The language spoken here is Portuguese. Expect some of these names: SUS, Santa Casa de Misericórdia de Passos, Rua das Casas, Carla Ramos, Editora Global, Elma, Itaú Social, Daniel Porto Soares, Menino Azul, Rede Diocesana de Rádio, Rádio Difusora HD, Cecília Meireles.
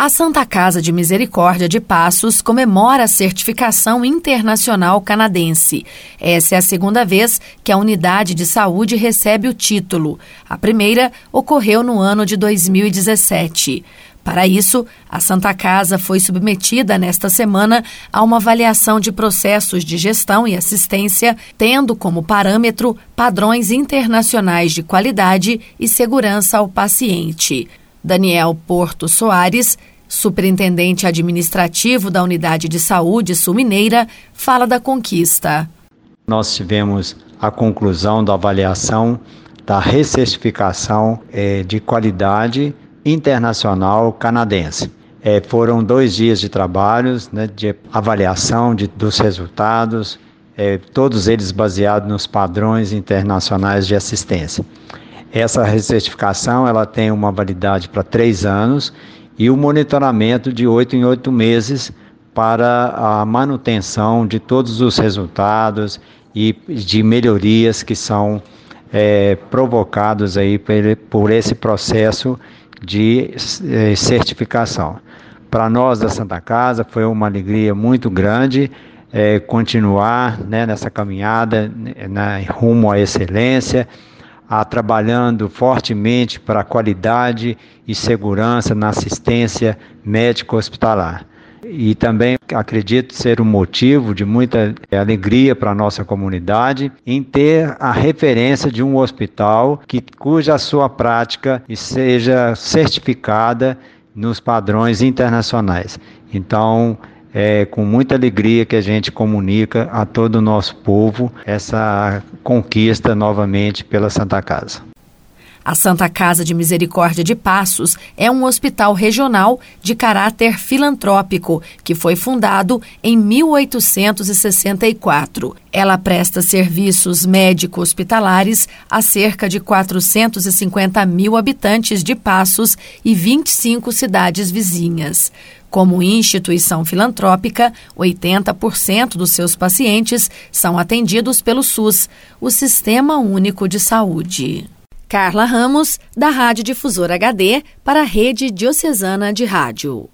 A Santa Casa de Misericórdia de Passos comemora a certificação internacional canadense. Essa é a segunda vez que a unidade de saúde recebe o título. A primeira ocorreu no ano de 2017. Para isso, a Santa Casa foi submetida nesta semana a uma avaliação de processos de gestão e assistência, tendo como parâmetro padrões internacionais de qualidade e segurança ao paciente. Daniel Porto Soares, superintendente administrativo da Unidade de Saúde Sul-Mineira, fala da conquista. Nós tivemos a conclusão da avaliação da recertificação de qualidade internacional canadense. Foram 2 dias de trabalhos, né, de avaliação dos resultados, todos eles baseados nos padrões internacionais de assistência. Essa recertificação ela tem uma validade para 3 anos e o monitoramento de 8 em 8 meses para a manutenção de todos os resultados e de melhorias que são provocados aí por esse processo de certificação. Para nós da Santa Casa foi uma alegria muito grande continuar, né, nessa caminhada, né, rumo à excelência, trabalhando fortemente para a qualidade e segurança na assistência médico-hospitalar. E também acredito ser um motivo de muita alegria para a nossa comunidade em ter a referência de um hospital cuja sua prática seja certificada nos padrões internacionais. Então, é com muita alegria que a gente comunica a todo o nosso povo essa conquista novamente pela Santa Casa. A Santa Casa de Misericórdia de Passos é um hospital regional de caráter filantrópico, que foi fundado em 1864. Ela presta serviços médico-hospitalares a cerca de 450 mil habitantes de Passos e 25 cidades vizinhas. Como instituição filantrópica, 80% dos seus pacientes são atendidos pelo SUS, o Sistema Único de Saúde. Carla Ramos, da Rádio Difusora HD, para a Rede Diocesana de Rádio.